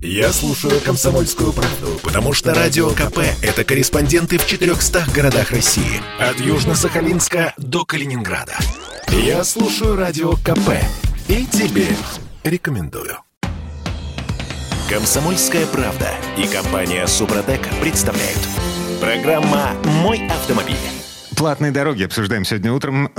Я слушаю «Комсомольскую правду», потому что Радио КП – это корреспонденты в 400 городах России. От Южно-Сахалинска до Калининграда. Я слушаю Радио КП и тебе рекомендую. «Комсомольская правда» и компания «Супротек» представляют. Программа «Мой автомобиль». Платные дороги обсуждаем сегодня утром,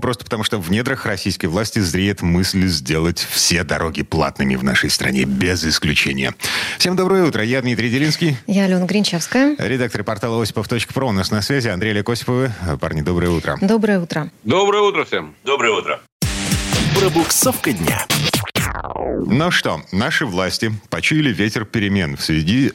просто потому что в недрах российской власти зреет мысль сделать все дороги платными в нашей стране, без исключения. Всем доброе утро. Я Дмитрий Делинский. Я Алена Гринчевская. Редактор портала Осипов.про у нас на связи. Андрей, Олег Осипов. Парни, доброе утро. Доброе утро. Доброе утро всем. Доброе утро. Пробуксовка дня. Ну что, наши власти почуяли ветер перемен в связи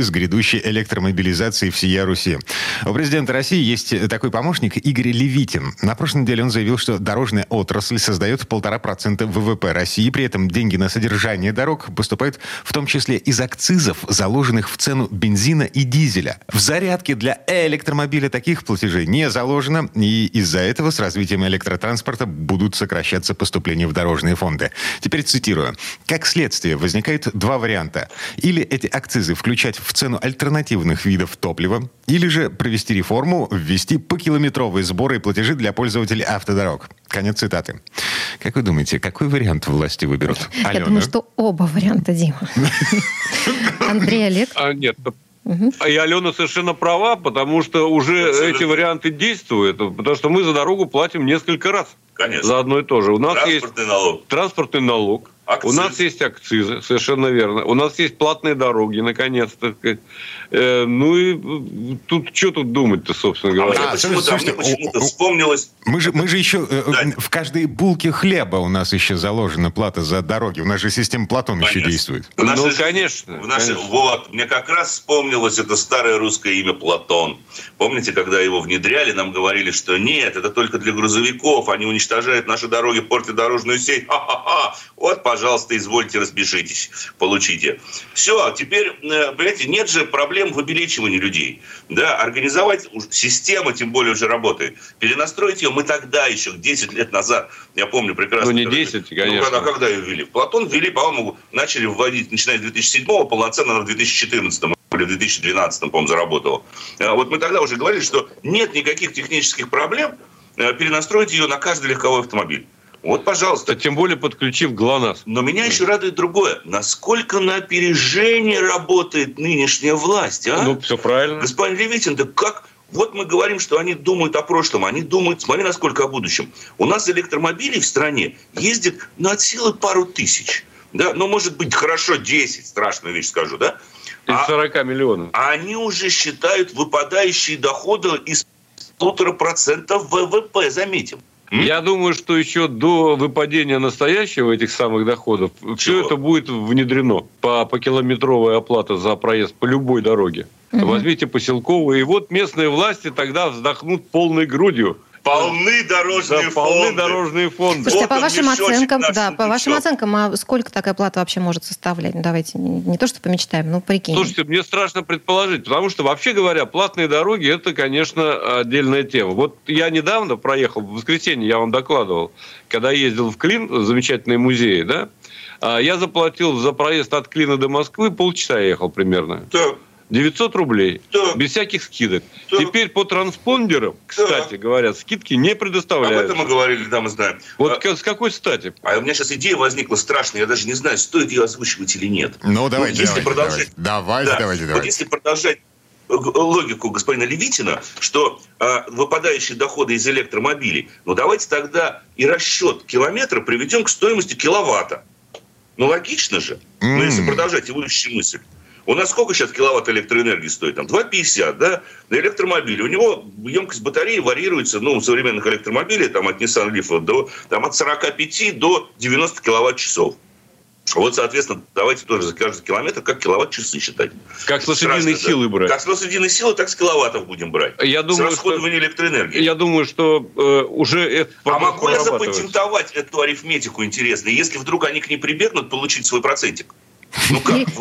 с грядущей электромобилизацией всея Руси. У президента России есть такой помощник Игорь Левитин. На прошлой неделе он заявил, что дорожная отрасль создает 1,5% ВВП России. При этом деньги на содержание дорог поступают в том числе из акцизов, заложенных в цену бензина и дизеля. В зарядке для электромобиля таких платежей не заложено. И из-за этого с развитием электротранспорта будут сокращаться поступления в дорожные фонды. Теперь цитирую. Как следствие, возникает два варианта. Или эти акцизы включать в цену альтернативных видов топлива, или же провести реформу, ввести покилометровые сборы и платежи для пользователей автодорог. Конец цитаты. Как вы думаете, какой вариант власти выберут? Я думаю, что оба варианта, Дима. Андрей, Олег? Нет, и Алена совершенно права, потому что уже эти варианты действуют, потому что мы за дорогу платим несколько раз. Конечно. За одно и то же. У нас транспортный есть налог. Транспортный налог. Акциз. У нас есть акцизы, совершенно верно. У нас есть платные дороги, наконец-то. И тут что тут думать-то, собственно говоря? Мне почему-то вспомнилось... Мы же еще... Да. В каждой булке хлеба у нас еще заложена плата за дороги. У нас же система Платон еще действует. Конечно. Вот, мне как раз вспомнилось это старое русское имя Платон. Помните, когда его внедряли, нам говорили, что нет, это только для грузовиков, они уничтожают наши дороги, портят дорожную сеть. Ха-ха-ха! Вот, пожалуйста, извольте, распишитесь, получите. Все, теперь, понимаете, нет же проблем в обелечивании людей. Да, организовать систему, тем более уже работает. Перенастроить ее мы тогда еще, 10 лет назад, я помню прекрасно. Не 10, конечно. Когда ее ввели? Платон ввели, по-моему, начали вводить, начиная с 2007-го, полноценно в 2014-м. Или в 2012-м, по-моему, заработало. Вот мы тогда уже говорили, что нет никаких технических проблем перенастроить ее на каждый легковой автомобиль. Вот, пожалуйста. Тем более подключив ГЛОНАСС. Но меня еще радует другое. Насколько на опережение работает нынешняя власть, а? Ну, все правильно. Господин Левитин, да как... Вот мы говорим, что они думают о прошлом, они думают, смотри, насколько о будущем. У нас электромобилей в стране ездит, от силы пару тысяч. Да? Может быть, хорошо 10, страшную вещь скажу, да? Из 40 миллионов. А они уже считают выпадающие доходы из 1,5% ВВП, заметим. Я думаю, что еще до выпадения настоящего этих самых доходов все это будет внедрено. Покилометровая оплата за проезд по любой дороге. Угу. Возьмите поселковую. И вот местные власти тогда вздохнут полной грудью. Полны дорожные фонды. Слушайте, а по вашим оценкам, сколько такая плата вообще может составлять? Ну, давайте не то, что помечтаем, но прикинем. Слушайте, мне страшно предположить, потому что, вообще говоря, платные дороги – это, конечно, отдельная тема. Вот я недавно проехал, в воскресенье я вам докладывал, когда ездил в Клин, замечательные музеи, да, я заплатил за проезд от Клина до Москвы, полчаса я ехал примерно. Да. 900 рублей, да. Без всяких скидок. Да. Теперь по транспондерам, кстати, да, говорят, скидки не предоставляют. Об этом мы говорили, да, мы знаем. Вот с какой стати? А у меня сейчас идея возникла страшная, я даже не знаю, стоит ее озвучивать или нет. Давайте. Вот если продолжать логику господина Левитина, что выпадающие доходы из электромобилей, давайте тогда и расчет километра приведем к стоимости киловатта. Логично же. Если продолжать его ищущую мысль. У нас сколько сейчас киловатт электроэнергии стоит? 2,50, да? На электромобиле. У него емкость батареи варьируется, у современных электромобилей, от Nissan Leaf, от 45 до 90 киловатт-часов. Вот, соответственно, давайте тоже за каждый километр как киловатт-часы считать. Как с лошадиной силы брать. Как с лошадиной силы, так с киловаттов будем брать. С расходования электроэнергии. Я думаю, что уже это... А могу я запатентовать эту арифметику, интересно? Если вдруг они к ней прибегнут, получить свой процентик.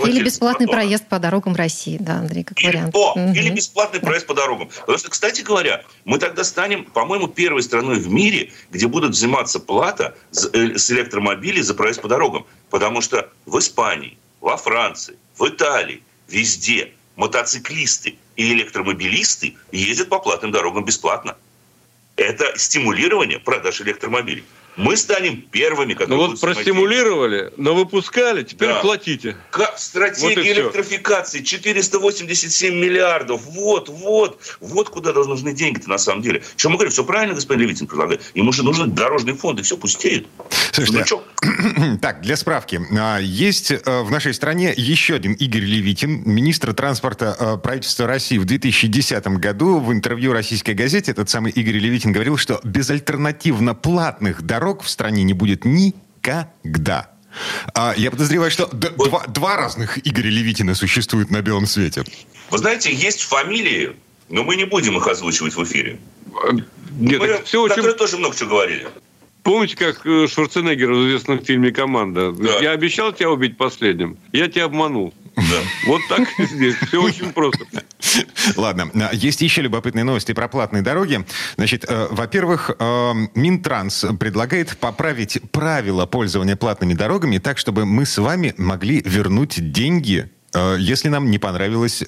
Или бесплатный проезд по дорогам России, да, Андрей, как вариант. Или бесплатный проезд по дорогам. Потому что, кстати говоря, мы тогда станем, по-моему, первой страной в мире, где будут взиматься плата с электромобилей за проезд по дорогам. Потому что в Испании, во Франции, в Италии, везде мотоциклисты и электромобилисты ездят по платным дорогам бесплатно. Это стимулирование продаж электромобилей. Мы станем первыми, которые... Ну вот простимулировали, но выпускали, теперь платите. Стратегия вот электрофикации 487 миллиардов. Вот куда нужны деньги-то на самом деле. Чем мы говорим, все правильно господин Левитин предлагает. Ему же нужны дорожные фонды, все пустеют. Слушайте, так, для справки. Есть в нашей стране еще один Игорь Левитин, министр транспорта правительства России в 2010 году. В интервью российской газете этот самый Игорь Левитин говорил, что безальтернативно платных дорог в стране не будет никогда. Я подозреваю, что два разных Игоря Левитина существует на белом свете. Вы знаете, есть фамилии, но мы не будем их озвучивать в эфире. Нет, мы, все которые очень... тоже много чего говорили. Помните, как Шварценеггер в известном фильме «Команда»? Да. Я обещал тебя убить последним, я тебя обманул. Да. Вот так и здесь. Все очень просто. Ладно. Есть еще любопытные новости про платные дороги. Значит, во-первых, Минтранс предлагает поправить правила пользования платными дорогами так, чтобы мы с вами могли вернуть деньги, если нам не понравилось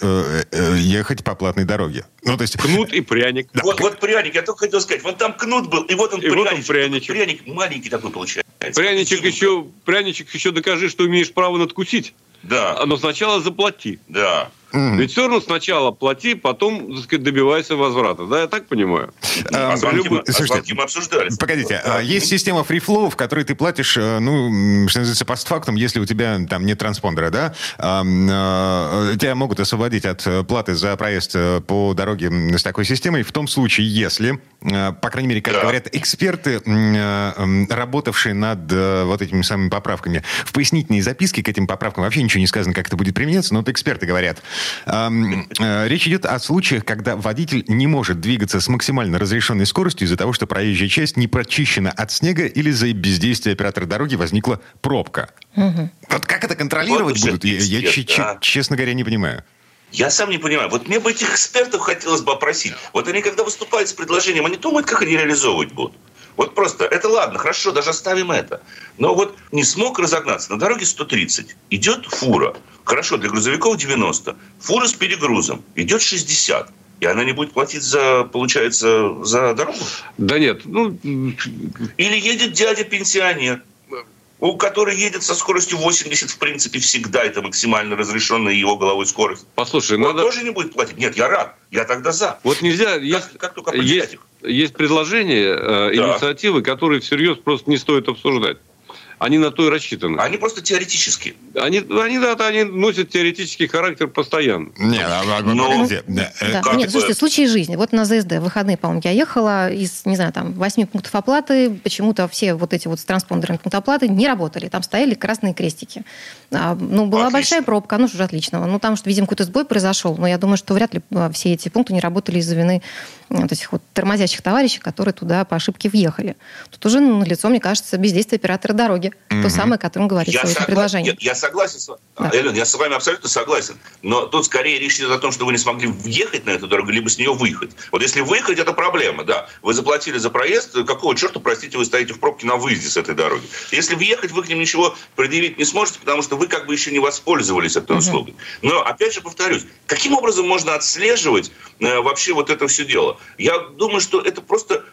ехать по платной дороге. Ну, то есть... Кнут и пряник. Да. Вот пряник. Я только хотел сказать. Вот там кнут был, и вот он, и пряничек. Вот он пряничек. Пряник маленький такой получается. Пряничек еще докажи, что имеешь право надкусить. Да. Но сначала заплати. Да. Ведь все равно сначала плати, потом, так сказать, добивайся возврата. Да, я так понимаю? Звонки мы обсуждали. Погодите, есть система фрифлоу, в которой ты платишь, ну, что называется, постфактум, если у тебя там нет транспондера, да? Тебя могут освободить от платы за проезд по дороге с такой системой, в том случае, если, по крайней мере, как говорят эксперты, работавшие над вот этими самыми поправками, в пояснительной записке к этим поправкам вообще ничего не сказано, как это будет применяться, но вот эксперты говорят... Речь идет о случаях, когда водитель не может двигаться с максимально разрешенной скоростью из-за того, что проезжая часть не прочищена от снега или за бездействие оператора дороги возникла пробка. Угу. Вот как это контролировать будут? Я честно говоря, не понимаю. Я сам не понимаю. Вот мне бы этих экспертов хотелось бы опросить. Вот они, когда выступают с предложением, они думают, как они реализовывать будут. Вот просто, это ладно, хорошо, даже оставим это. Но вот не смог разогнаться. На дороге 130. Идет фура. Хорошо, для грузовиков 90. Фура с перегрузом. Идет 60. И она не будет платить за, получается, за дорогу? Да нет. Ну... Или едет дядя-пенсионер, у которого едет со скоростью 80, в принципе, всегда. Это максимально разрешенная его головой скорость. Послушай, он надо... тоже не будет платить? Нет, я рад. Я тогда за. Вот нельзя... Как только поднять их? Есть предложения, инициативы, которые всерьез просто не стоит обсуждать. Они на то и рассчитаны. Они просто теоретические. Они носят теоретический характер постоянно. Нет, слушайте, случаи жизни. Вот на ЗСД в выходные, по-моему, я ехала из, не знаю, там, 8 пунктов оплаты. Почему-то все вот эти вот транспондерные пункты оплаты не работали. Там стояли красные крестики. Ну, была большая пробка, ну, что же отличного. Ну, там, видимо, какой-то сбой произошел. Но я думаю, что вряд ли все эти пункты не работали из-за вины вот этих вот тормозящих товарищей, которые туда по ошибке въехали. Тут уже лицо, мне кажется, бездействие оператора дороги. То самое, о котором говорит в своем предложении. Я согласен с вами. Да. Алена, я с вами абсолютно согласен. Но тут скорее речь идет о том, что вы не смогли въехать на эту дорогу, либо с нее выехать. Вот если выехать, это проблема, да. Вы заплатили за проезд, какого черта, простите, вы стоите в пробке на выезде с этой дороги. Если въехать, вы к ним ничего предъявить не сможете, потому что вы как бы еще не воспользовались этой услугой. Но, опять же, повторюсь, каким образом можно отслеживать вообще вот это все дело? Я думаю, что это просто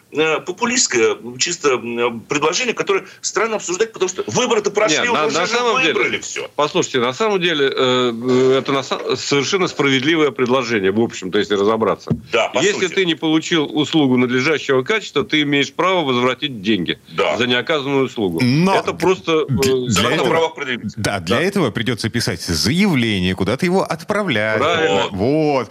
популистское чисто предложение, которое странно обсуждать, потому что выборы-то прошли, выбрали все. Послушайте, на самом деле это совершенно справедливое предложение, в общем-то, если разобраться. Да, если ты не получил услугу надлежащего качества, ты имеешь право возвратить деньги за неоказанную услугу. Но это просто... Для этого придется писать заявление, куда-то его отправлять. Правильно. Вот.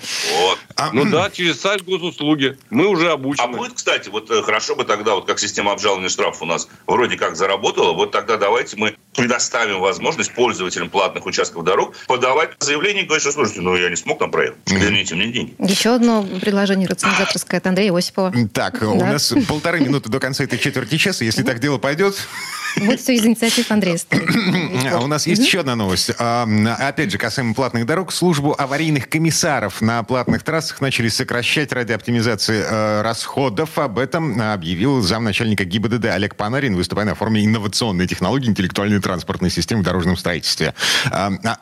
Через сайт госуслуги. Мы уже обучены. А будет, кстати, вот хорошо бы тогда, вот как система обжалования штрафов у нас вроде как заработала, вот тогда давайте мы предоставим возможность пользователям платных участков дорог подавать заявление и говорить, что, слушайте, я не смог там проехать, верните мне деньги. Еще одно предложение рационализаторское от Андрея Осипова. Так, у нас 1,5 минуты до конца этой четверти часа. Если так дело пойдет, Вот все из инициатив Андрея. У нас есть еще одна новость. Опять же, касаемо платных дорог, службу аварийных комиссаров на платных трассах начали сокращать ради оптимизации расходов. Об этом объявил замначальника ГИБДД Олег Панарин, выступая на форуме «Инновационные технологии интеллектуальной транспортной системы в дорожном строительстве».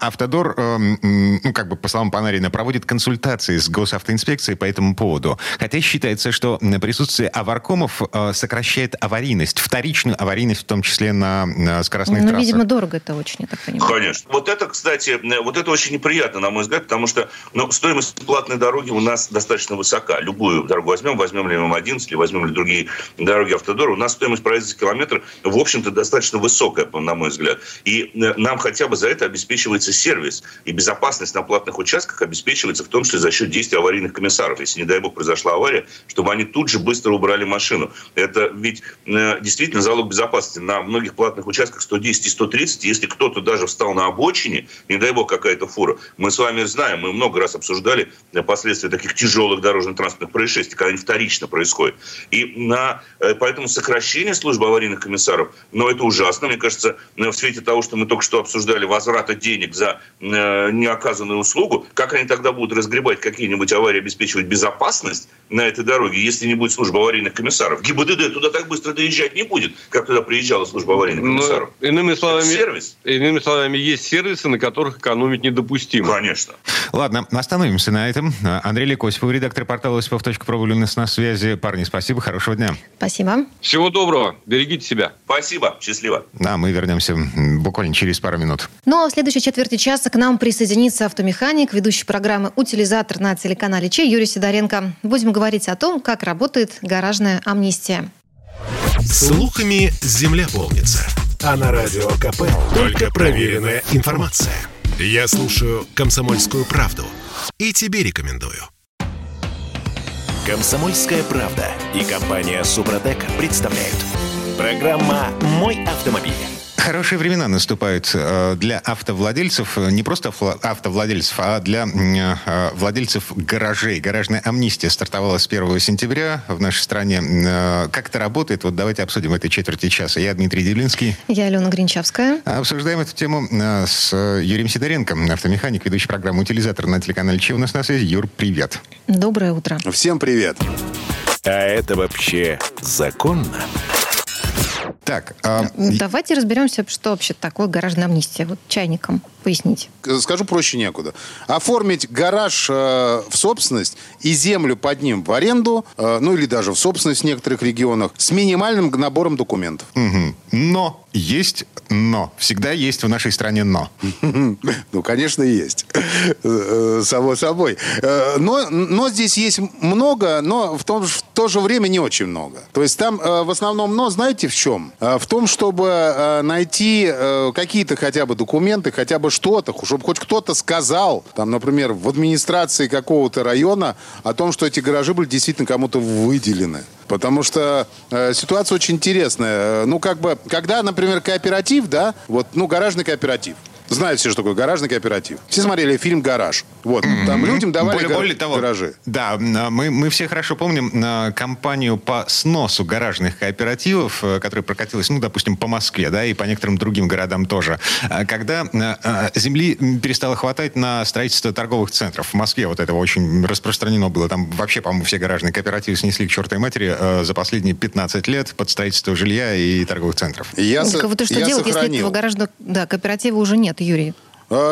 Автодор, по словам Панарина, проводит консультации с госавтоинспекцией по этому поводу. Хотя считается, что присутствие аваркомов сокращает аварийность, вторичную аварийность, в том числе на скоростных трассах. Ну, видимо, дорого это очень, я так понимаю. Конечно. Вот это очень неприятно, на мой взгляд, потому что стоимость платной дороги у нас достаточно высока. Любую дорогу возьмем ли М11, или возьмем ли другие дороги Автодора, у нас стоимость проезда за километр, в общем-то, достаточно высокая, на мой взгляд. И нам хотя бы за это обеспечивается сервис. И безопасность на платных участках обеспечивается в том числе за счет действий аварийных комиссаров. Если, не дай бог, произошла авария, чтобы они тут же быстро убрали машину. Это ведь действительно залог безопасности. На многих платных участках 110 и 130, если кто-то даже встал на обочине, не дай бог, какая-то фура. Мы с вами знаем, мы много раз обсуждали последствия таких тяжелых дорожно-транспортных происшествий, когда они вторично происходят. Поэтому сокращение службы аварийных комиссаров, это ужасно. Мне кажется, в свете того, что мы только что обсуждали, возврата денег за неоказанную услугу, как они тогда будут разгребать какие-нибудь аварии, обеспечивать безопасность на этой дороге, если не будет службы аварийных комиссаров? ГИБДД туда так быстро доезжать не будет, как туда приезжала служба аварийных комиссаров. Иными словами, есть сервисы, на которых экономить недопустимо. Конечно. Ладно, остановимся на этом. Андрей Лекосипов, редактор портала Осипов.про, у нас на связи. Парни, спасибо, хорошего дня. Спасибо. Всего доброго, берегите себя. Спасибо, счастливо. А мы вернемся буквально через пару минут. Ну а в следующей четверти часа к нам присоединится автомеханик, ведущий программы «Утилизатор» на телеканале Че Юрий Сидоренко. Будем говорить о том, как работает гаражная амнистия. Слухами земля полнится. А на Радио КП только проверенная информация. Я слушаю «Комсомольскую правду» и тебе рекомендую. «Комсомольская правда» и компания «Супротек» представляют. Программа «Мой автомобиль». Хорошие времена наступают для автовладельцев, не просто автовладельцев, а для владельцев гаражей. Гаражная амнистия стартовала с 1 сентября в нашей стране. Как это работает? Вот давайте обсудим в этой четверти часа. Я Дмитрий Делинский. Я Алена Гринчевская. Обсуждаем эту тему с Юрием Сидоренко, автомеханик, ведущий программу «Утилизатор» на телеканале Че. У нас на связи. Юр, привет. Доброе утро. Всем привет. А это вообще законно? Так, давайте разберемся, что вообще такое гаражная амнистия. Вот чайникам пояснить. Скажу проще некуда. Оформить гараж в собственность и землю под ним в аренду, или даже в собственность в некоторых регионах, с минимальным набором документов. Угу. Но есть но. Всегда есть в нашей стране но. Ну, конечно, есть. Само собой. Но здесь есть много, но в то же время не очень много. То есть там в основном но, знаете, в чем? В том, чтобы найти какие-то хотя бы документы, хотя бы что-то, чтобы хоть кто-то сказал, там, например, в администрации какого-то района о том, что эти гаражи были действительно кому-то выделены. Потому что ситуация очень интересная. Когда, например, кооператив, гаражный кооператив. Знают все, что такое гаражный кооператив. Все смотрели фильм «Гараж». Вот, там людям давали гаражи. Да, мы все хорошо помним кампанию по сносу гаражных кооперативов, которая прокатилась, допустим, по Москве, да, и по некоторым другим городам тоже. Когда земли перестало хватать на строительство торговых центров. В Москве вот этого очень распространено было. Там вообще, по-моему, все гаражные кооперативы снесли к чертовой матери за последние 15 лет под строительство жилья и торговых центров. Вот и что делать, если этого гаражного кооператива уже нет? Юрий.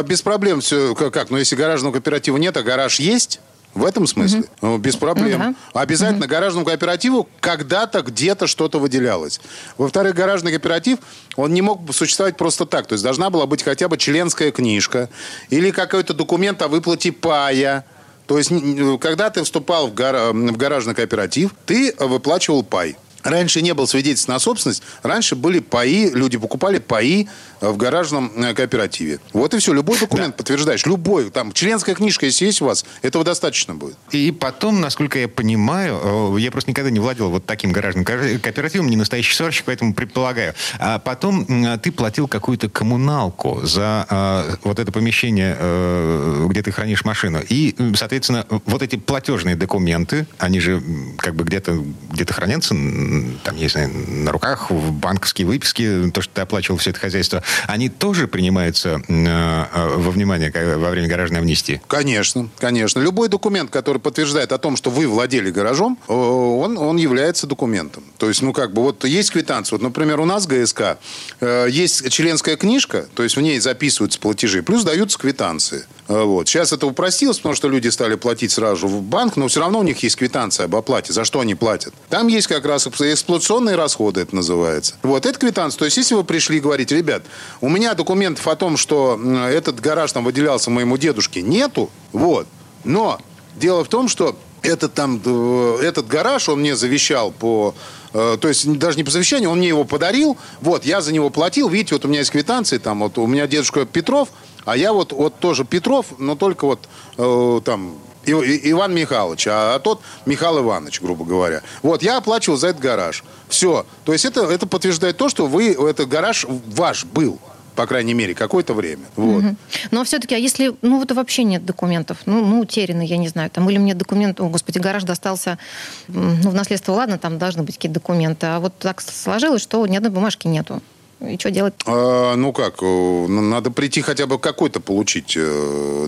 Без проблем. Все, как? Если гаражного кооператива нет, а гараж есть, в этом смысле? Mm-hmm. Без проблем. Mm-hmm. Обязательно гаражному кооперативу когда-то где-то что-то выделялось. Во-вторых, гаражный кооператив, он не мог существовать просто так. То есть должна была быть хотя бы членская книжка или какой-то документ о выплате пая. То есть когда ты вступал в гаражный кооператив, ты выплачивал пай. Раньше не было свидетельств на собственность, раньше были паи, люди покупали паи в гаражном кооперативе. Вот и все, любой документ подтверждаешь, любой, там, членская книжка, если есть у вас, этого достаточно будет. И потом, насколько я понимаю, я просто никогда не владел вот таким гаражным кооперативом, не настоящий сварщик, поэтому предполагаю. А потом ты платил какую-то коммуналку за вот это помещение, где ты хранишь машину. И, соответственно, вот эти платежные документы, они же как бы где-то хранятся там, я не знаю, на руках, в банковские выписки, то, что ты оплачивал все это хозяйство, они тоже принимаются во внимание во время гаражной амнистии? Конечно, конечно. Любой документ, который подтверждает о том, что вы владели гаражом, он является документом. То есть, ну, как бы, вот есть квитанция. Вот, например, у нас ГСК есть членская книжка, то есть в ней записываются платежи, плюс даются квитанции. Вот. Сейчас это упростилось, потому что люди стали платить сразу в банк, но все равно у них есть квитанция об оплате, за что они платят. Там есть как раз эксплуатационные расходы, это называется. Вот, это квитанция. То есть, если вы пришли и говорите: ребят, у меня документов о том, что этот гараж там выделялся моему дедушке, нету, вот. Но дело в том, что этот гараж он мне завещал по... То есть, даже не по завещанию, он мне его подарил, вот, я за него платил, видите, вот у меня есть квитанции, там, вот, у меня дедушка Петров, а я вот тоже Петров, но только вот там... Иван Михайлович, а тот Михаил Иванович, грубо говоря. Вот, я оплачивал за этот гараж. Все. То есть это подтверждает то, что вы, этот гараж ваш был, по крайней мере, какое-то время. Вот. Угу. Но все-таки, а если, ну, вот вообще нет документов, ну, утеряно, я не знаю, там, или мне документ, о, господи, гараж достался, ну, в наследство, ладно, там должны быть какие-то документы, а вот так сложилось, что ни одной бумажки нету. И что делать? Ну как, надо прийти хотя бы какой-то получить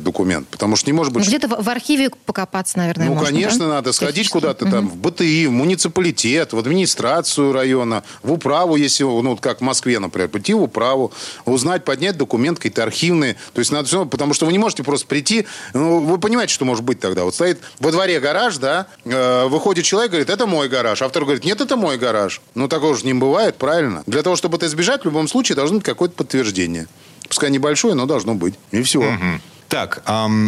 документ, потому что не может быть... Где-то в архиве покопаться, наверное, можно, конечно, да? Надо сходить куда-то там, в БТИ, в муниципалитет, в администрацию района, в управу, если, ну, как в Москве, например, прийти в управу, узнать, поднять документ какие-то архивные, то есть надо все равно, потому что вы не можете просто прийти, ну, вы понимаете, что может быть тогда, вот стоит во дворе гараж, да, выходит человек, говорит, это мой гараж, а второй говорит, нет, это мой гараж. Ну, такого же не бывает, правильно? Для того, чтобы это избежать, в любом случае должно быть какое-то подтверждение. Пускай небольшое, но должно быть. И все. Угу. Так,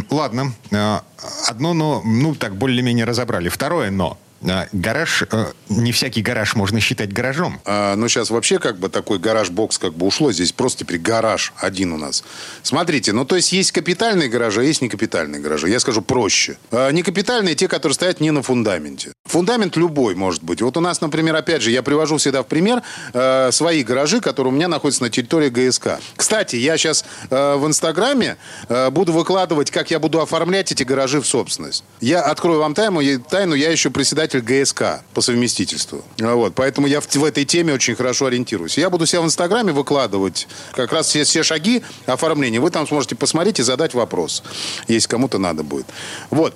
ладно. Одно «но», ну, так более-менее разобрали. Второе «но». Гараж, не всякий гараж можно считать гаражом. Ну, сейчас вообще как бы такой гараж-бокс как бы ушло. Здесь просто теперь гараж один у нас. Смотрите, ну, то есть капитальные гаражи, а есть некапитальные гаражи. Я скажу проще. Некапитальные те, которые стоят не на фундаменте. Фундамент любой может быть. Вот у нас, например, опять же, я привожу всегда в пример свои гаражи, которые у меня находятся на территории ГСК. Кстати, я сейчас в Инстаграме буду выкладывать, как я буду оформлять эти гаражи в собственность. Я открою вам тайну, я еще председатель ГСК по совместительству. Вот. Поэтому я в этой теме очень хорошо ориентируюсь. Я буду себя в Инстаграме выкладывать как раз все шаги оформления. Вы там сможете посмотреть и задать вопрос, если кому-то надо будет. Вот.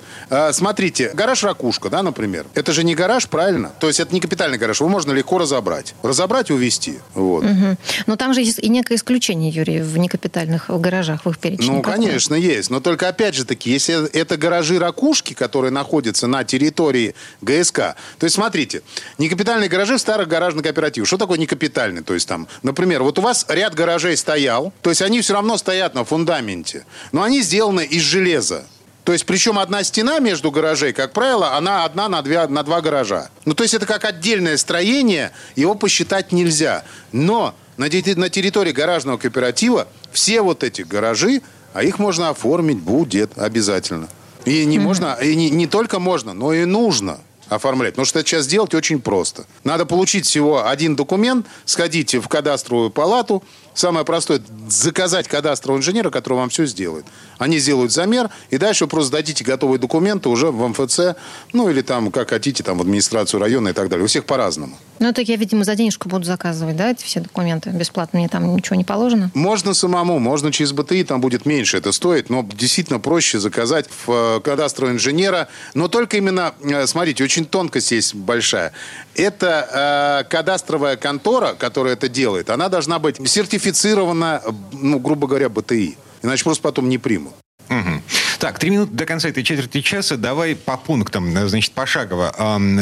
Смотрите, гараж «Ракушка», да, например. Это же не гараж, правильно? То есть это не капитальный гараж. Его можно легко разобрать. Разобрать и увезти. Вот. Угу. Но там же есть и некое исключение, Юрий, в некапитальных гаражах, в их перечне. Ну, конечно, есть. Но только, опять же таки, если это гаражи «Ракушки», которые находятся на территории ГСК, то есть, смотрите, некапитальные гаражи в старых гаражных кооперативах. Что такое некапитальный? То есть, там, например, вот у вас ряд гаражей стоял, то есть они все равно стоят на фундаменте, но они сделаны из железа. То есть, причем одна стена между гаражей, как правило, она одна на два гаража. Ну, то есть, это как отдельное строение, его посчитать нельзя. Но на территории гаражного кооператива все вот эти гаражи, а их можно оформить будет обязательно. И не можно, и не только можно, но и нужно оформлять. Потому что это сейчас делать очень просто. Надо получить всего один документ, сходить в кадастровую палату. Самое простое – заказать кадастрового инженера, который вам все сделает. Они сделают замер, и дальше вы просто дадите готовые документы уже в МФЦ, ну, или там, как хотите, там, в администрацию района и так далее. У всех по-разному. Ну, так я, видимо, за денежку буду заказывать, да, эти все документы? Бесплатно мне там ничего не положено? Можно самому, можно через БТИ, там будет меньше это стоит, но действительно проще заказать в кадастрового инженера. Но только именно, смотрите, очень тонкость есть большая. Это кадастровая контора, которая это делает, она должна быть сертифицирована, ну, грубо говоря, БТИ. Иначе просто потом не примут. Угу. Так, 3 минуты до конца этой четверти часа. Давай по пунктам, значит, пошагово.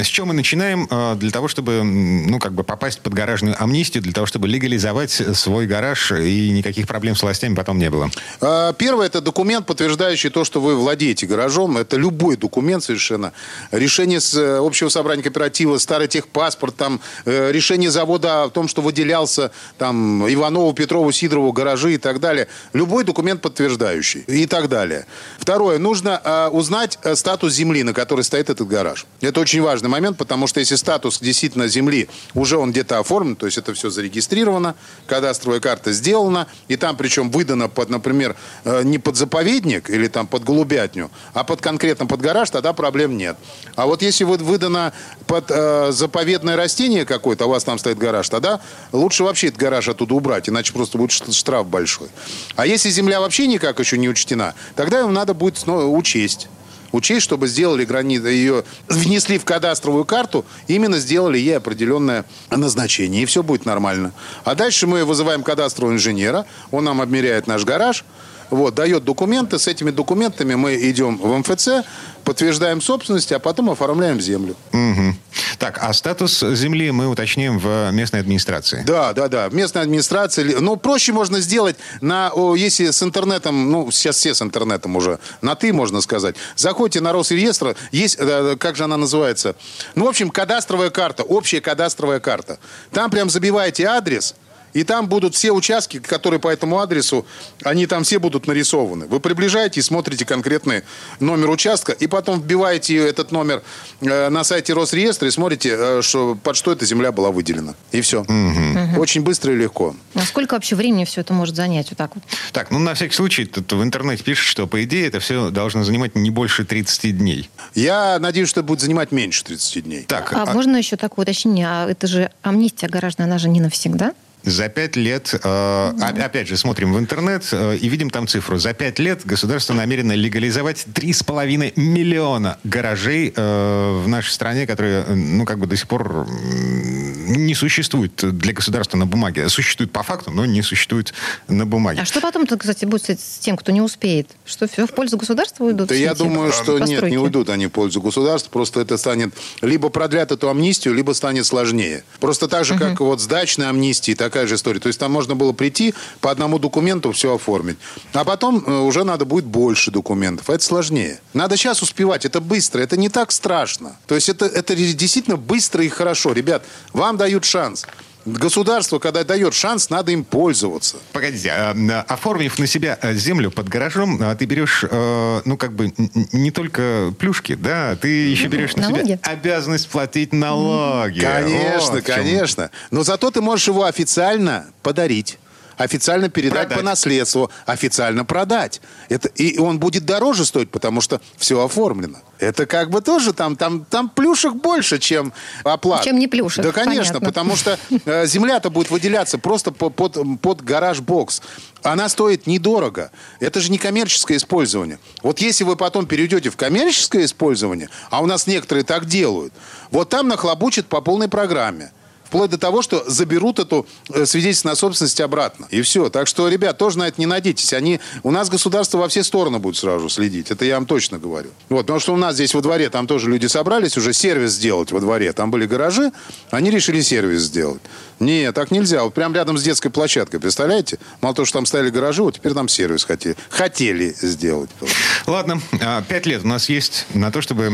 С чем мы начинаем для того, чтобы, ну, как бы попасть под гаражную амнистию, для того, чтобы легализовать свой гараж и никаких проблем с властями потом не было? Первое, это документ, подтверждающий то, что вы владеете гаражом. Это любой документ совершенно. Решение общего собрания кооператива, старый техпаспорт, там, решение завода о том, что выделялся там Иванову, Петрову, Сидорову гаражи и так далее. Любой документ, подтверждающий и так далее. Второе, нужно узнать статус земли, на которой стоит этот гараж. Это очень важный момент, потому что если статус действительно земли, уже он где-то оформлен, то есть это все зарегистрировано, кадастровая карта сделана, и там причем выдано, под, например, не под заповедник или там под голубятню, а под конкретно под гараж, тогда проблем нет. А вот если выдано под заповедное растение какое-то, а у вас там стоит гараж, тогда лучше вообще этот гараж оттуда убрать, иначе просто будет штраф большой. А если земля вообще никак еще не учтена, тогда им надо будет снова учесть, чтобы сделали границы, ее внесли в кадастровую карту, именно сделали ей определенное назначение, и все будет нормально. А дальше мы вызываем кадастрового инженера, он нам обмеряет наш гараж, вот, дает документы, с этими документами мы идем в МФЦ, подтверждаем собственность, а потом оформляем землю. Угу. Так, а статус земли мы уточним в местной администрации. Да. В местной администрации. Ну, проще можно сделать, если с интернетом, ну, сейчас все с интернетом уже, на «ты», можно сказать. Заходите на Росреестр, есть, как же она называется? Ну, в общем, кадастровая карта, общая кадастровая карта. Там прям забиваете адрес, и там будут все участки, которые по этому адресу, они там все будут нарисованы. Вы приближаете и смотрите конкретный номер участка, и потом вбиваете этот номер на сайте Росреестра и смотрите, под что эта земля была выделена. И все. Угу. Очень быстро и легко. А сколько вообще времени все это может занять? Вот так вот? Так, ну на всякий случай, тут в интернете пишут, что по идее это все должно занимать не больше 30 дней. Я надеюсь, что это будет занимать меньше 30 дней. Так, можно еще такое уточнение? А это же амнистия гаражная, она же не навсегда? За 5 лет, опять же, смотрим в интернет и видим там цифру. За 5 лет государство намерено легализовать 3,5 миллиона гаражей в нашей стране, которые, ну, как бы до сих пор не существуют для государства на бумаге. Существуют по факту, но не существуют на бумаге. А что потом-то, кстати, будет с тем, кто не успеет? Что все в пользу государства уйдут? Да я думаю, что постройки? Нет, не уйдут они в пользу государства. Просто это станет... Либо продлят эту амнистию, либо станет сложнее. Просто так же, как вот с дачной амнистией, такая же история. То есть там можно было прийти, по одному документу все оформить. А потом уже надо будет больше документов. Это сложнее. Надо сейчас успевать. Это быстро. Это не так страшно. То есть это действительно быстро и хорошо. Ребят, вам дают шанс. Государство, когда дает шанс, надо им пользоваться. Погодите, оформив на себя землю под гаражом, ты берешь, ну, как бы, не только плюшки, да, ты еще берешь на себя обязанность платить налоги. Конечно, конечно. Но зато ты можешь его официально подарить. Официально передать по наследству, официально продать. И он будет дороже стоить, потому что все оформлено. Это как бы тоже там плюшек больше, чем оплата. Чем не плюшек. Да, конечно, понятно. Потому что земля-то будет выделяться просто под гараж-бокс. Она стоит недорого. Это же не коммерческое использование. Вот если вы потом перейдете в коммерческое использование, а у нас некоторые так делают, вот там нахлобучат по полной программе. Вплоть до того, что заберут эту свидетельство на собственность обратно. И все. Так что, ребят, тоже на это не надейтесь. У нас государство во все стороны будет сразу следить. Это я вам точно говорю. Вот, потому что у нас здесь во дворе, там тоже люди собрались уже сервис сделать во дворе. Там были гаражи, они решили сервис сделать. Нет, так нельзя. Вот прям рядом с детской площадкой, представляете? Мало того, что там стояли гаражи, вот теперь там сервис хотели сделать. Ладно, 5 лет у нас есть на то, чтобы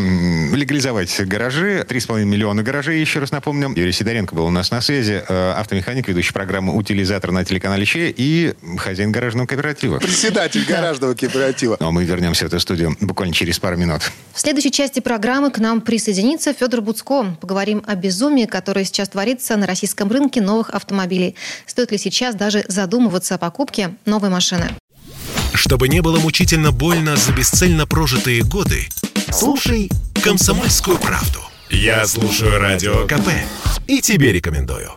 легализовать гаражи. 3,5 миллиона гаражей, еще раз напомню. Юрий Сидоренко был у нас на связи, автомеханик, ведущий программу «Утилизатор» на телеканале «Че» и хозяин гаражного кооператива. Председатель гаражного кооператива. Но мы вернемся в эту студию буквально через пару минут. В следующей части программы к нам присоединится Федор Буцко. Поговорим о безумии, которое сейчас творится на российском рынке новых автомобилей. Стоит ли сейчас даже задумываться о покупке новой машины? Чтобы не было мучительно больно за бесцельно прожитые годы, слушай «Комсомольскую правду». Я слушаю Радио КП и тебе рекомендую.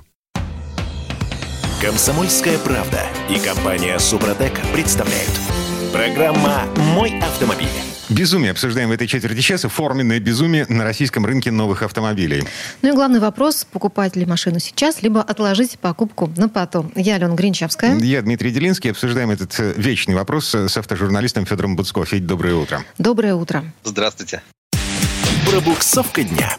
«Комсомольская правда» и компания «Супротек» представляют. Программа «Мой автомобиль». Безумие обсуждаем в этой четверти часа. Форменное безумие на российском рынке новых автомобилей. Ну и главный вопрос, покупать ли машину сейчас, либо отложить покупку на потом. Я Алена Гринчевская. Я Дмитрий Делинский. Обсуждаем этот вечный вопрос с автожурналистом Федором Буцко. Федь, доброе утро. Доброе утро. Здравствуйте. Пробуксовка дня.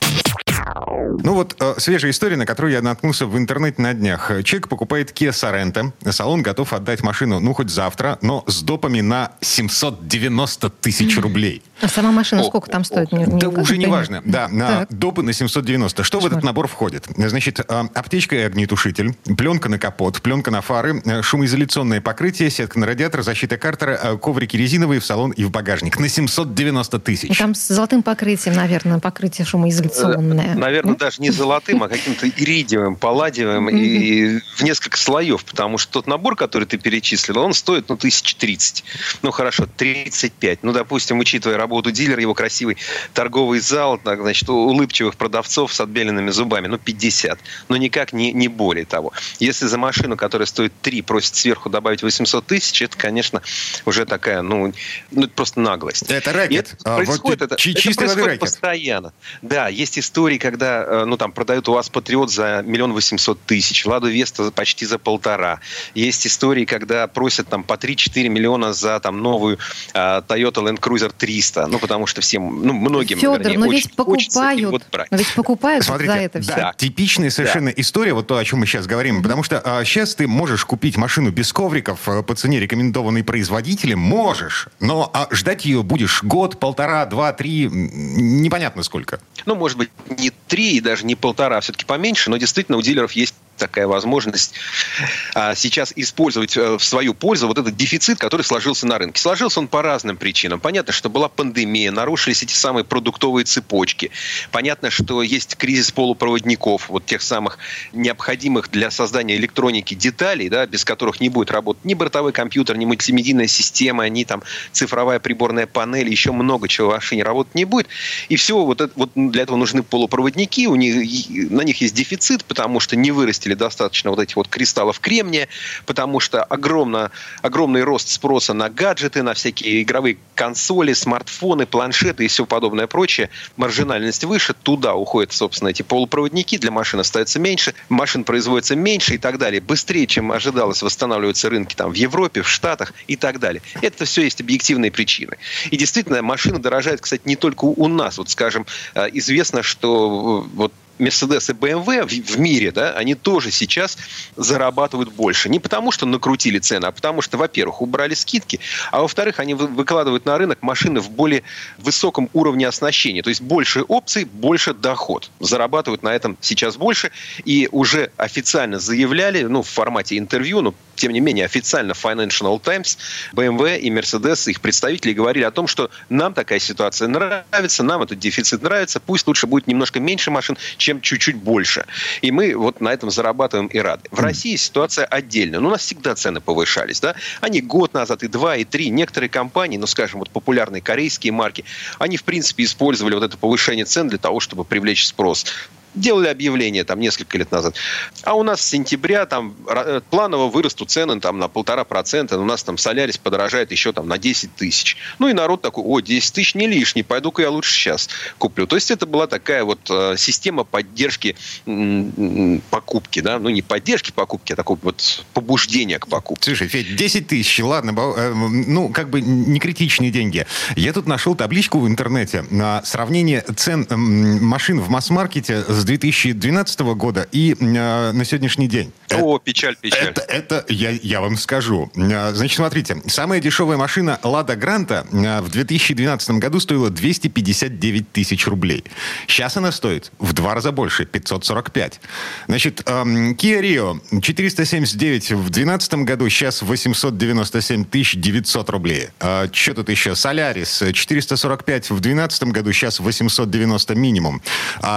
Ну вот свежая история, на которую я наткнулся в интернете на днях. Человек покупает Kia Sorento. Салон готов отдать машину, ну, хоть завтра, но с допами на 790 тысяч рублей. А сама машина сколько там стоит? Да уже не важно. Да, на допы на 790. Что в этот набор входит? Значит, аптечка и огнетушитель, пленка на капот, пленка на фары, шумоизоляционное покрытие, сетка на радиатор, защита картера, коврики резиновые в салон и в багажник. На 790 тысяч. Там с золотым покрытием, наверное, покрытие шумоизоляционное. Наверное, даже не золотым, а каким-то иридиевым, палладиевым и в несколько слоев, потому что тот набор, который ты перечислил, он стоит, 1030. Ну, хорошо, 35. Ну, допустим, учитывая работу дилера, его красивый торговый зал, значит, улыбчивых продавцов с отбеленными зубами, 50. Но никак не более того. Если за машину, которая стоит 3, просит сверху добавить 800 тысяч, это, конечно, уже такая, это просто наглость. Это рэкет. Это происходит постоянно. Да, есть истории, когда, продают УАЗ Патриот за 1 800 000, Ладу Веста почти за 1,5. Есть истории, когда просят по 3-4 миллиона за новую Toyota Land Cruiser 300. Потому что всем, многим, Федор, вернее, очень хочется и брать. Но ведь покупают за это все. Да, типичная совершенно история, то, о чем мы сейчас говорим. Потому что сейчас ты можешь купить машину без ковриков по цене, рекомендованной производителем. Можешь, но ждать ее будешь год, 1,5, 2, 3, непонятно сколько. Может быть, не 3, даже не 1,5, все-таки поменьше, но действительно у дилеров есть такая возможность сейчас использовать в свою пользу этот дефицит, который сложился на рынке. Сложился он по разным причинам. Понятно, что была пандемия, нарушились эти самые продуктовые цепочки. Понятно, что есть кризис полупроводников, тех самых необходимых для создания электроники деталей, да, без которых не будет работать ни бортовой компьютер, ни мультимедийная система, ни цифровая приборная панель, еще много чего в машине работать не будет. И все, для этого нужны полупроводники, на них есть дефицит, потому что не вырастет достаточно этих кристаллов кремния, потому что огромный рост спроса на гаджеты, на всякие игровые консоли, смартфоны, планшеты и все подобное прочее. Маржинальность выше, туда уходят, собственно, эти полупроводники, для машин остается меньше, машин производится меньше и так далее. Быстрее, чем ожидалось, восстанавливаются рынки в Европе, в Штатах и так далее. Это все есть объективные причины. И действительно, машины дорожают, кстати, не только у нас. Скажем, известно, что Мерседес и БМВ в мире, да, они тоже сейчас зарабатывают больше. Не потому, что накрутили цены, а потому, что, во-первых, убрали скидки, а во-вторых, они выкладывают на рынок машины в более высоком уровне оснащения. То есть больше опций, больше доход. Зарабатывают на этом сейчас больше. И уже официально заявляли, в формате интервью, тем не менее, официально Financial Times, BMW и Mercedes, их представители говорили о том, что нам такая ситуация нравится, нам этот дефицит нравится, пусть лучше будет немножко меньше машин, чем чуть-чуть больше. И мы на этом зарабатываем и рады. В России ситуация отдельная. У нас всегда цены повышались, да? Они год назад и 2, и 3. Некоторые компании, популярные корейские марки, они, в принципе, использовали это повышение цен для того, чтобы привлечь спрос. Делали объявление несколько лет назад. А у нас с сентября планово вырастут цены на 1,5%. У нас Солярис подорожает еще на 10 тысяч. И народ такой: 10 тысяч не лишний, пойду-ка я лучше сейчас куплю. То есть это была такая система поддержки покупки. Да? Не поддержки покупки, а такого побуждения к покупке. Слушай, Федь, 10 тысяч, ладно, не критичные деньги. Я тут нашел табличку в интернете на сравнение цен машин в масс-маркете с 2012 года и на сегодняшний день. Печаль. Это я вам скажу. Значит, смотрите. Самая дешевая машина Лада Гранта в 2012 году стоила 259 тысяч рублей. Сейчас она стоит в 2 раза больше, 545. Значит, Kia Rio 479 в 2012 году, сейчас 897 900 рублей. Что тут еще? Солярис 445 в 2012 году, сейчас 890 минимум.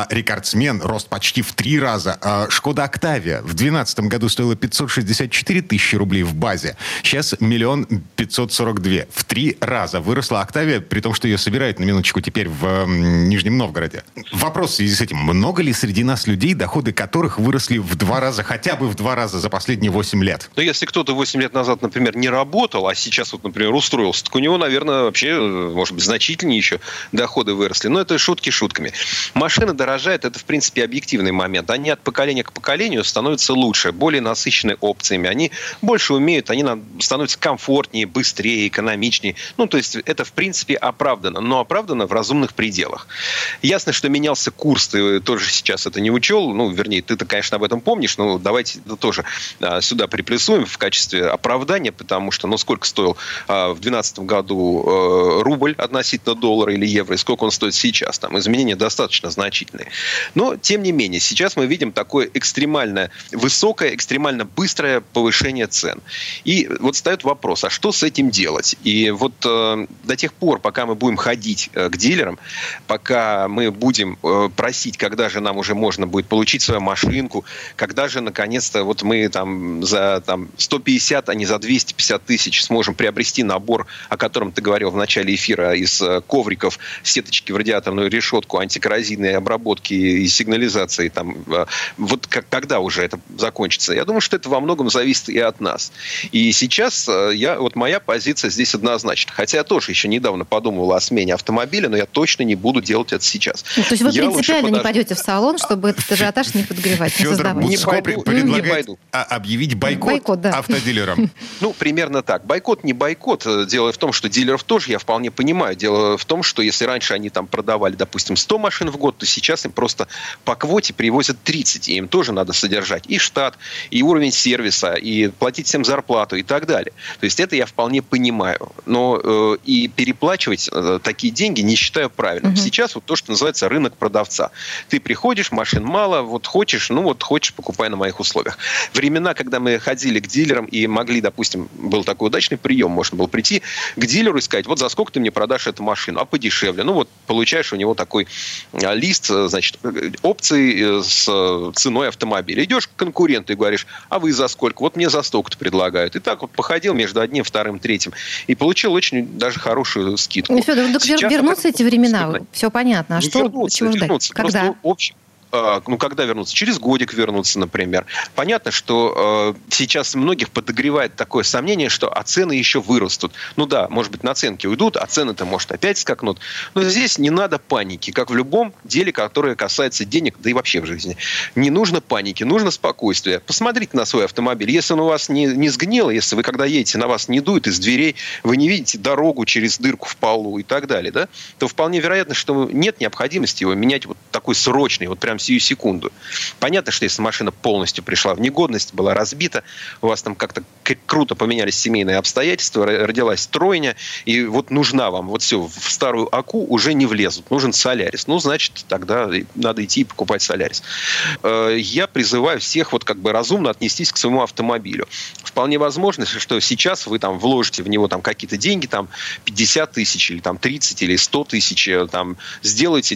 Рекордсмен, рост почти в 3 раза. Шкода Октавия в 2012 году стоила 564 тысячи рублей в базе. Сейчас 1 542 000. В 3 раза выросла Октавия, при том, что ее собирают, на минуточку, теперь в Нижнем Новгороде. Вопрос в связи с этим. Много ли среди нас людей, доходы которых выросли в 2 раза, хотя бы в 2 раза за последние 8 лет? Но если кто-то 8 лет назад, например, не работал, а сейчас, например, устроился, так у него, наверное, вообще, может быть, значительнее еще доходы выросли. Но это шутки шутками. Машина дорожает, это, в принципе, принципе, объективный момент. Они от поколения к поколению становятся лучше, более насыщены опциями. Они больше умеют, они становятся комфортнее, быстрее, экономичнее. Ну, то есть это, в принципе, оправдано. Но оправдано в разумных пределах. Ясно, что менялся курс. Ты тоже сейчас это не учел. Ну, вернее, ты-то, конечно, об этом помнишь. Но давайте это тоже сюда приплюсуем в качестве оправдания. Потому что, ну, сколько стоил в 2012 году рубль относительно доллара или евро, и сколько он стоит сейчас. Там изменения достаточно значительные. Но, тем не менее, сейчас мы видим такое экстремально высокое, экстремально быстрое повышение цен. И вот встает вопрос, а что с этим делать? И вот до тех пор, пока мы будем ходить к дилерам, пока мы будем просить, когда же нам уже можно будет получить свою машинку, когда же, наконец-то, вот мы там за 150, а не за 250 тысяч сможем приобрести набор, о котором ты говорил в начале эфира, из ковриков, сеточки в радиаторную решетку, антикоррозийные обработки и сигнализации. Там, вот когда уже это закончится? Я думаю, что это во многом зависит и от нас. И сейчас моя позиция здесь однозначна. Хотя я тоже еще недавно подумывал о смене автомобиля, но я точно не буду делать это сейчас. Ну, то есть вы принципиально не пойдете в салон, чтобы этот ажиотаж не подогревать, не создавать? Федор Буцко предлагает объявить бойкот автодилерам. Ну, примерно так. Бойкот, не бойкот. Дело в том, что дилеров тоже я вполне понимаю. Дело в том, что если раньше они там продавали, допустим, 100 машин в год, то сейчас им просто по квоте привозят 30. И им тоже надо содержать и штат, и уровень сервиса, и платить всем зарплату и так далее. То есть это я вполне понимаю. Но и переплачивать такие деньги не считаю правильным. Сейчас вот то, что называется рынок продавца. Ты приходишь, машин мало, вот хочешь, покупай на моих условиях. Времена, когда мы ходили к дилерам и могли, допустим, был такой удачный прием, можно было прийти к дилеру и сказать, вот за сколько ты мне продашь эту машину, а подешевле. Ну вот получаешь у него такой лист, значит, опций с ценой автомобиля. Идешь к конкуренту и говоришь, а вы за сколько? Вот мне за столько-то предлагают. И так вот походил между одним, вторым, третьим. И получил очень даже хорошую скидку. Ну, Федор, вернутся эти времена, все понятно. А что, чего ждать? Когда? Когда вернуться? Через годик вернуться, например. Понятно, что сейчас многих подогревает такое сомнение, что цены еще вырастут. Ну да, может быть, наценки уйдут, а цены-то, может, опять скакнут. Но здесь не надо паники, как в любом деле, которое касается денег, да и вообще в жизни. Не нужно паники, нужно спокойствие. Посмотрите на свой автомобиль. Если он у вас не сгнил, если вы, когда едете, на вас не дует из дверей, вы не видите дорогу через дырку в полу и так далее, да, то вполне вероятно, что нет необходимости его менять вот такой срочный, вот прям сию секунду. Понятно, что если машина полностью пришла в негодность, была разбита, у вас там как-то круто поменялись семейные обстоятельства, родилась тройня, и вот нужна вам, вот все, в старую АКУ уже не влезут, нужен Солярис. Ну, значит, тогда надо идти и покупать Солярис. Я призываю всех вот как бы разумно отнестись к своему автомобилю. Вполне возможно, что сейчас вы там вложите в него там какие-то деньги, там 50 тысяч, или там 30, или 100 тысяч, там сделаете,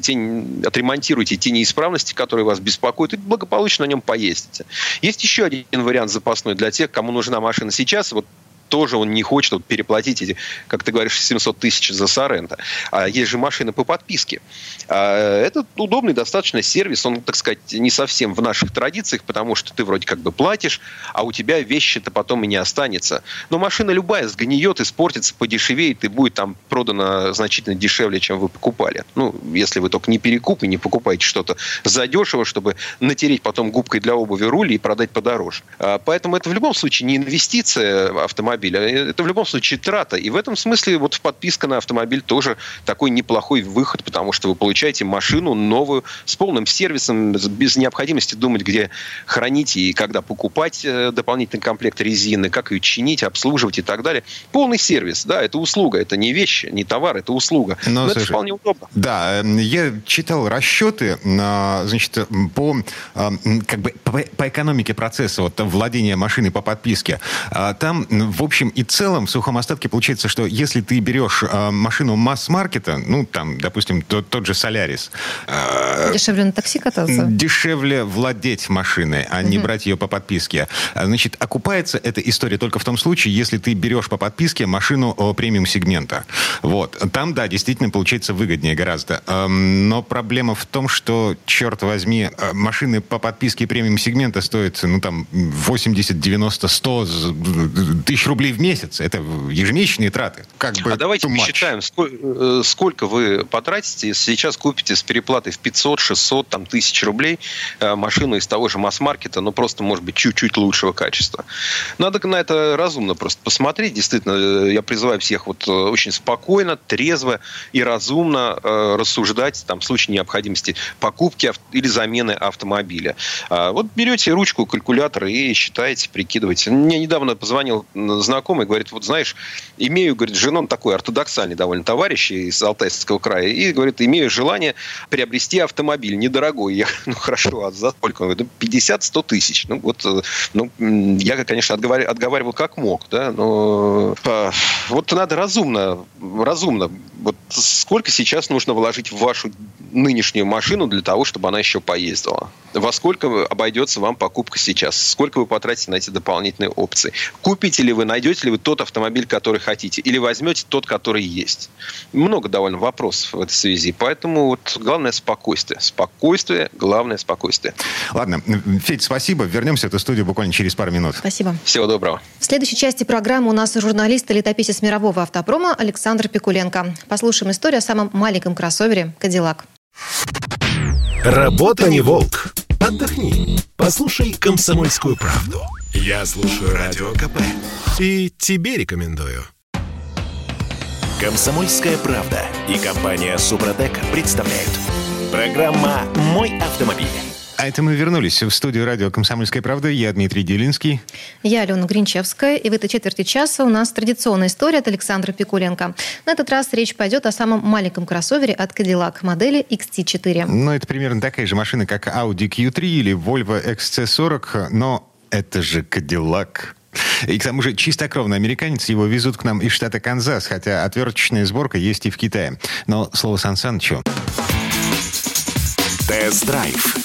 отремонтируете те неисправности, которые вас беспокоят, и благополучно на нем поездите. Есть еще один вариант запасной для тех, кому нужна машина сейчас, вот тоже он не хочет переплатить эти, как ты говоришь, 700 тысяч за Соренто. А есть же машины по подписке. Это удобный достаточно сервис. Он, так сказать, не совсем в наших традициях, потому что ты вроде как бы платишь, а у тебя вещи-то потом и не останется. Но машина любая сгниет, испортится, подешевеет и будет там продана значительно дешевле, чем вы покупали. Ну, если вы только не перекуп и не покупаете что-то задешево, чтобы натереть потом губкой для обуви руль и продать подороже. Поэтому это в любом случае не инвестиция автомобиля, это в любом случае трата. И в этом смысле вот подписка на автомобиль тоже такой неплохой выход, потому что вы получаете машину новую, с полным сервисом, без необходимости думать, где хранить и когда покупать дополнительный комплект резины, как ее чинить, обслуживать и так далее. Полный сервис, да, это услуга, это не вещь, не товар, это услуга. Но слушай, это вполне удобно. Да, я читал расчеты, значит, по экономике процесса вот, владения машиной по подписке. Там в общем и целом, в сухом остатке получается, что если ты берешь машину масс-маркета, ну, там, допустим, тот же Солярис... дешевле на такси кататься? Дешевле владеть машиной, а не брать ее по подписке. Значит, окупается эта история только в том случае, если ты берешь по подписке машину премиум-сегмента. Вот. Там, да, действительно получается выгоднее гораздо. Но проблема в том, что, черт возьми, машины по подписке премиум-сегмента стоят, ну, там, 80, 90, 100 тысяч рублей. рублей в месяц. Это ежемесячные траты. Как бы, а давайте посчитаем, сколько вы потратите, если сейчас купите с переплатой в 500, 600, там, тысяч рублей машину из того же масс-маркета, но просто, может быть, чуть-чуть лучшего качества. Надо на это разумно просто посмотреть. Действительно, я призываю всех вот очень спокойно, трезво и разумно рассуждать там, в случае необходимости покупки или замены автомобиля. Вот берете ручку, калькулятор и считаете, прикидываете. Мне недавно позвонил знакомый, говорит, вот знаешь, имею, говорит, жену, такой ортодоксальный довольно товарищ из Алтайского края, и говорит, имею желание приобрести автомобиль недорогой. Я, ну хорошо, а за сколько? Он говорит, 50-100 тысяч. Ну вот, ну, я, конечно, отговаривал как мог, да, но вот надо разумно, вот сколько сейчас нужно вложить в вашу нынешнюю машину для того, чтобы она еще поездила? Во сколько обойдется вам покупка сейчас? Сколько вы потратите на эти дополнительные опции? Купите ли вы, найдете ли вы тот автомобиль, который хотите? Или возьмете тот, который есть? Много довольно вопросов в этой связи. Поэтому вот главное спокойствие. Спокойствие, главное спокойствие. Ладно, Федь, спасибо. Вернемся в эту студию буквально через пару минут. Спасибо. Всего доброго. В следующей части программы у нас журналист и летописец мирового автопрома Александр Пикуленко. Послушаем историю о самом маленьком кроссовере Cadillac. Работа не волк. Отдохни. Послушай «Комсомольскую правду». Я слушаю Радио КП. И тебе рекомендую. «Комсомольская правда» и компания «Супротек» представляют. Программа «Мой автомобиль». А это мы вернулись в студию радио «Комсомольская правда». Я Дмитрий Делинский. Я Алена Гринчевская. И в этой четверти часа у нас традиционная история от Александра Пикуленко. На этот раз речь пойдет о самом маленьком кроссовере от Cadillac модели XT4. Ну, это примерно такая же машина, как Audi Q3 или Volvo XC40, но это же Cadillac. И к тому же чистокровный американец, его везут к нам из штата Канзас, хотя отверточная сборка есть и в Китае. Но слово Сан Санычу. Тест-драйв.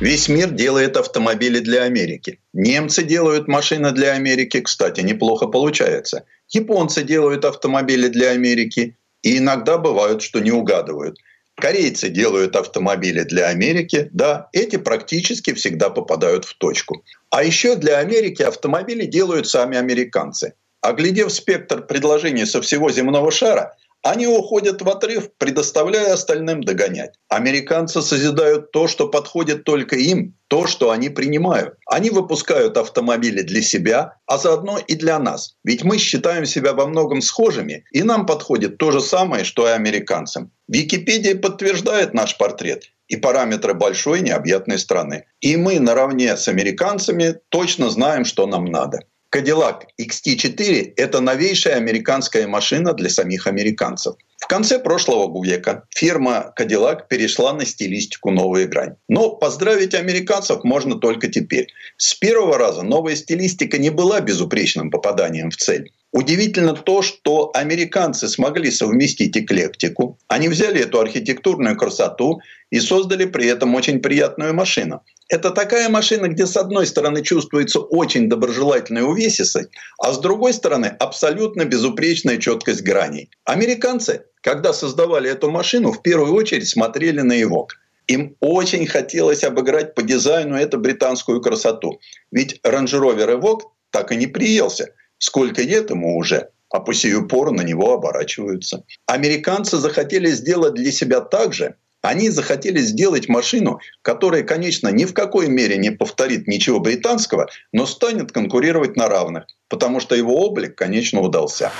Весь мир делает автомобили для Америки. Немцы делают машины для Америки. Кстати, неплохо получается. Японцы делают автомобили для Америки. И иногда бывают, что не угадывают. Корейцы делают автомобили для Америки. Да, эти практически всегда попадают в точку. А еще для Америки автомобили делают сами американцы. Оглядев спектр предложений со всего земного шара, они уходят в отрыв, предоставляя остальным догонять. Американцы созидают то, что подходит только им, то, что они принимают. Они выпускают автомобили для себя, а заодно и для нас. Ведь мы считаем себя во многом схожими, и нам подходит то же самое, что и американцам. Википедия подтверждает наш портрет и параметры большой необъятной страны. И мы наравне с американцами точно знаем, что нам надо. Cadillac XT4 — это новейшая американская машина для самих американцев. В конце прошлого века фирма Cadillac перешла на стилистику «Новая грань». Но поздравить американцев можно только теперь. С первого раза новая стилистика не была безупречным попаданием в цель. Удивительно то, что американцы смогли совместить эклектику. Они взяли эту архитектурную красоту и создали при этом очень приятную машину. Это такая машина, где с одной стороны чувствуется очень доброжелательная увесистость, а с другой стороны абсолютно безупречная четкость граней. Американцы, когда создавали эту машину, в первую очередь смотрели на Evoque. Им очень хотелось обыграть по дизайну эту британскую красоту. Ведь Range Rover Evoque так и не приелся. Сколько лет ему уже, а по сию пору на него оборачиваются. Американцы захотели сделать для себя так же. Они захотели сделать машину, которая, конечно, ни в какой мере не повторит ничего британского, но станет конкурировать на равных, потому что его облик, конечно, удался.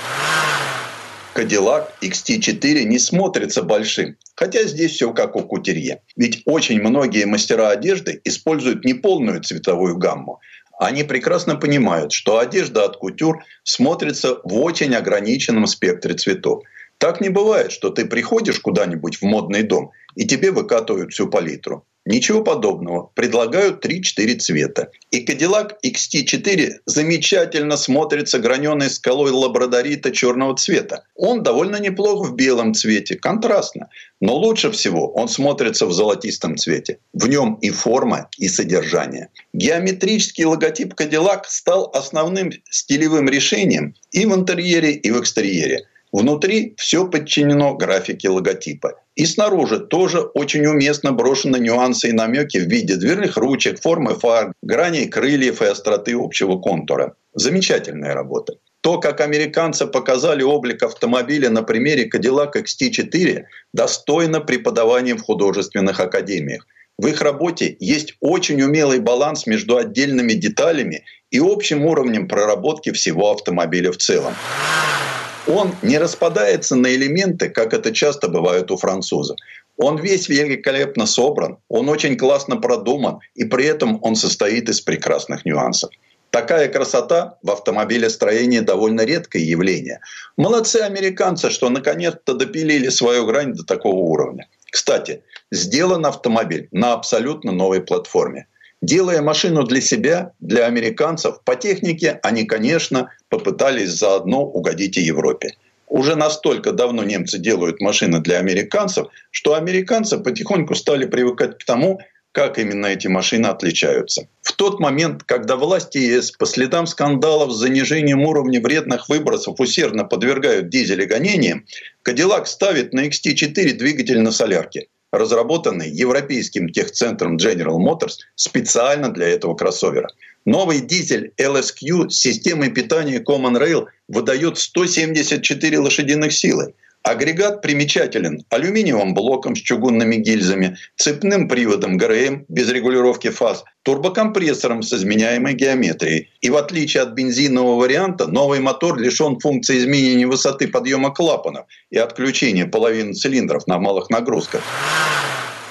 Cadillac XT4 не смотрится большим, хотя здесь все как у кутерье. Ведь очень многие мастера одежды используют неполную цветовую гамму. Они прекрасно понимают, что одежда от кутюр смотрится в очень ограниченном спектре цветов. Так не бывает, что ты приходишь куда-нибудь в модный дом, и тебе выкатывают всю палитру. Ничего подобного. Предлагают 3-4 цвета. И Cadillac XT4 замечательно смотрится граненой скалой лабрадорита черного цвета. Он довольно неплох в белом цвете, контрастно. Но лучше всего он смотрится в золотистом цвете. В нем и форма, и содержание. Геометрический логотип Cadillac стал основным стилевым решением и в интерьере, и в экстерьере. Внутри все подчинено графике логотипа. И снаружи тоже очень уместно брошены нюансы и намеки в виде дверных ручек, формы фар, граней крыльев и остроты общего контура. Замечательная работа. То, как американцы показали облик автомобиля на примере Cadillac XT4, достойно преподавания в художественных академиях. В их работе есть очень умелый баланс между отдельными деталями и общим уровнем проработки всего автомобиля в целом. Он не распадается на элементы, как это часто бывает у француза. Он весь великолепно собран, он очень классно продуман, и при этом он состоит из прекрасных нюансов. Такая красота в автомобилестроении довольно редкое явление. Молодцы американцы, что наконец-то допилили свою грань до такого уровня. Кстати, сделан автомобиль на абсолютно новой платформе. Делая машину для себя, для американцев, по технике они, конечно, попытались заодно угодить и Европе. Уже настолько давно немцы делают машины для американцев, что американцы потихоньку стали привыкать к тому, как именно эти машины отличаются. В тот момент, когда власти ЕС по следам скандалов с занижением уровня вредных выбросов усердно подвергают дизели гонениям, Cadillac ставит на XT4 двигатель на солярке, разработанный европейским техцентром General Motors специально для этого кроссовера. Новый дизель LSQ с системой питания Common Rail выдает 174 лошадиных силы. Агрегат примечателен алюминиевым блоком с чугунными гильзами, цепным приводом ГРМ без регулировки фаз, турбокомпрессором с изменяемой геометрией. И в отличие от бензинового варианта, новый мотор лишен функции изменения высоты подъема клапанов и отключения половины цилиндров на малых нагрузках.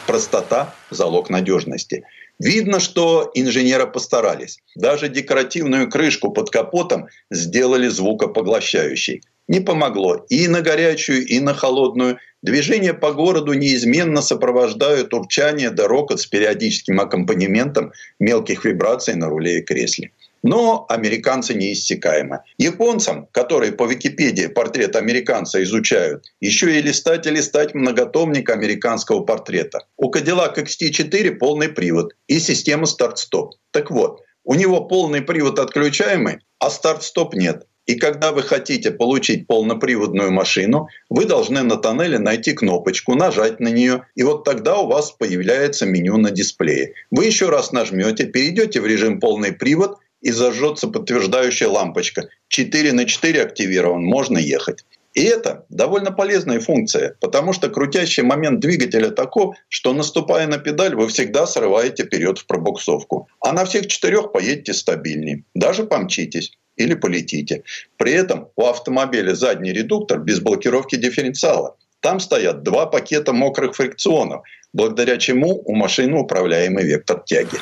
Простота – залог надежности. Видно, что инженеры постарались. Даже декоративную крышку под капотом сделали звукопоглощающей. Не помогло. И на горячую, и на холодную. Движение по городу неизменно сопровождают урчание да рокот с периодическим аккомпанементом мелких вибраций на руле и кресле. Но американцы неиссякаемы. Японцам, которые по Википедии портрет американца изучают, еще и листать многотомник американского портрета. У Cadillac XT4 полный привод и система старт-стоп. Так вот, у него полный привод отключаемый, а старт-стоп нет. И когда вы хотите получить полноприводную машину, вы должны на тоннеле найти кнопочку, нажать на нее, и вот тогда у вас появляется меню на дисплее. Вы еще раз нажмете, перейдете в режим полный привод, и зажжется подтверждающая лампочка. 4x4 активирован, можно ехать. И это довольно полезная функция, потому что крутящий момент двигателя таков, что, наступая на педаль, вы всегда срываете вперед в пробуксовку. А на всех четырех поедете стабильнее, даже помчитесь или полетите. При этом у автомобиля задний редуктор без блокировки дифференциала. Там стоят два пакета мокрых фрикционов, благодаря чему у машины управляемый вектор тяги.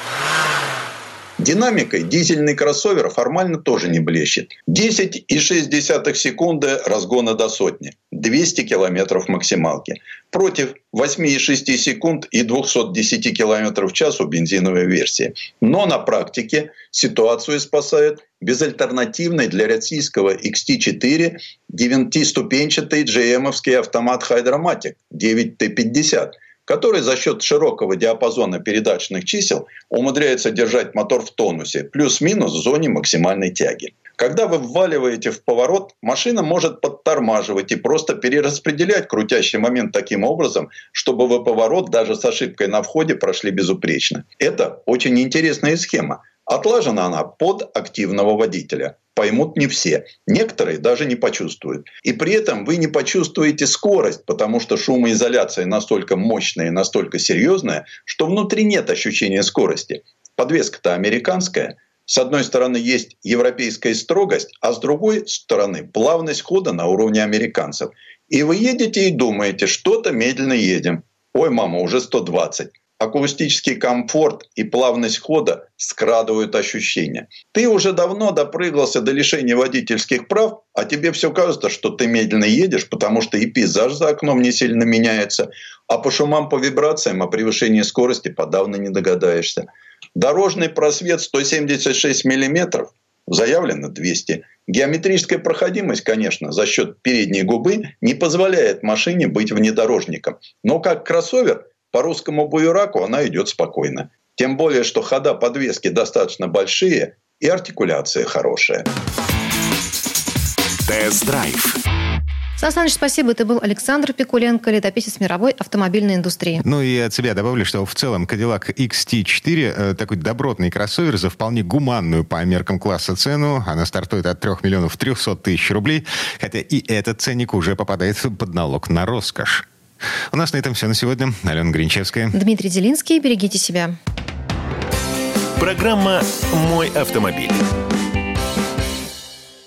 Динамикой дизельный кроссовер формально тоже не блещет. 10,6 секунды разгона до сотни, 200 км максималки. Против 8,6 секунд и 210 км в час у бензиновой версии. Но на практике ситуацию спасает безальтернативный для российского XT4 9-ступенчатый GM-овский автомат Hydromatic 9T50. Который за счет широкого диапазона передаточных чисел умудряется держать мотор в тонусе, плюс-минус в зоне максимальной тяги. Когда вы вваливаете в поворот, машина может подтормаживать и просто перераспределять крутящий момент таким образом, чтобы вы поворот даже с ошибкой на входе прошли безупречно. Это очень интересная схема. Отлажена она под активного водителя. Поймут не все. Некоторые даже не почувствуют. И при этом вы не почувствуете скорость, потому что шумоизоляция настолько мощная и настолько серьезная, что внутри нет ощущения скорости. Подвеска-то американская. С одной стороны есть европейская строгость, а с другой стороны плавность хода на уровне американцев. И вы едете и думаете, что-то медленно едем. Ой, мама, уже 120. Акустический комфорт и плавность хода скрадывают ощущения. Ты уже давно допрыгался до лишения водительских прав, а тебе все кажется, что ты медленно едешь, потому что и пейзаж за окном не сильно меняется, а по шумам, по вибрациям о превышении скорости подавно не догадаешься. Дорожный просвет 176 мм, заявлено 200. Геометрическая проходимость, конечно, за счет передней губы не позволяет машине быть внедорожником. Но как кроссовер, по русскому буераку она идет спокойно. Тем более, что хода подвески достаточно большие и артикуляция хорошая. Тест-драйв. Сан Саныч, спасибо. Это был Александр Пикуленко, летописец мировой автомобильной индустрии. Ну и от себя добавлю, что в целом Cadillac XT4 такой добротный кроссовер за вполне гуманную по меркам класса цену. Она стартует от 3 миллионов 300 тысяч рублей. Хотя и этот ценник уже попадает под налог на роскошь. У нас на этом все на сегодня. Алена Гринчевская. Дмитрий Делинский. Берегите себя. Программа «Мой автомобиль».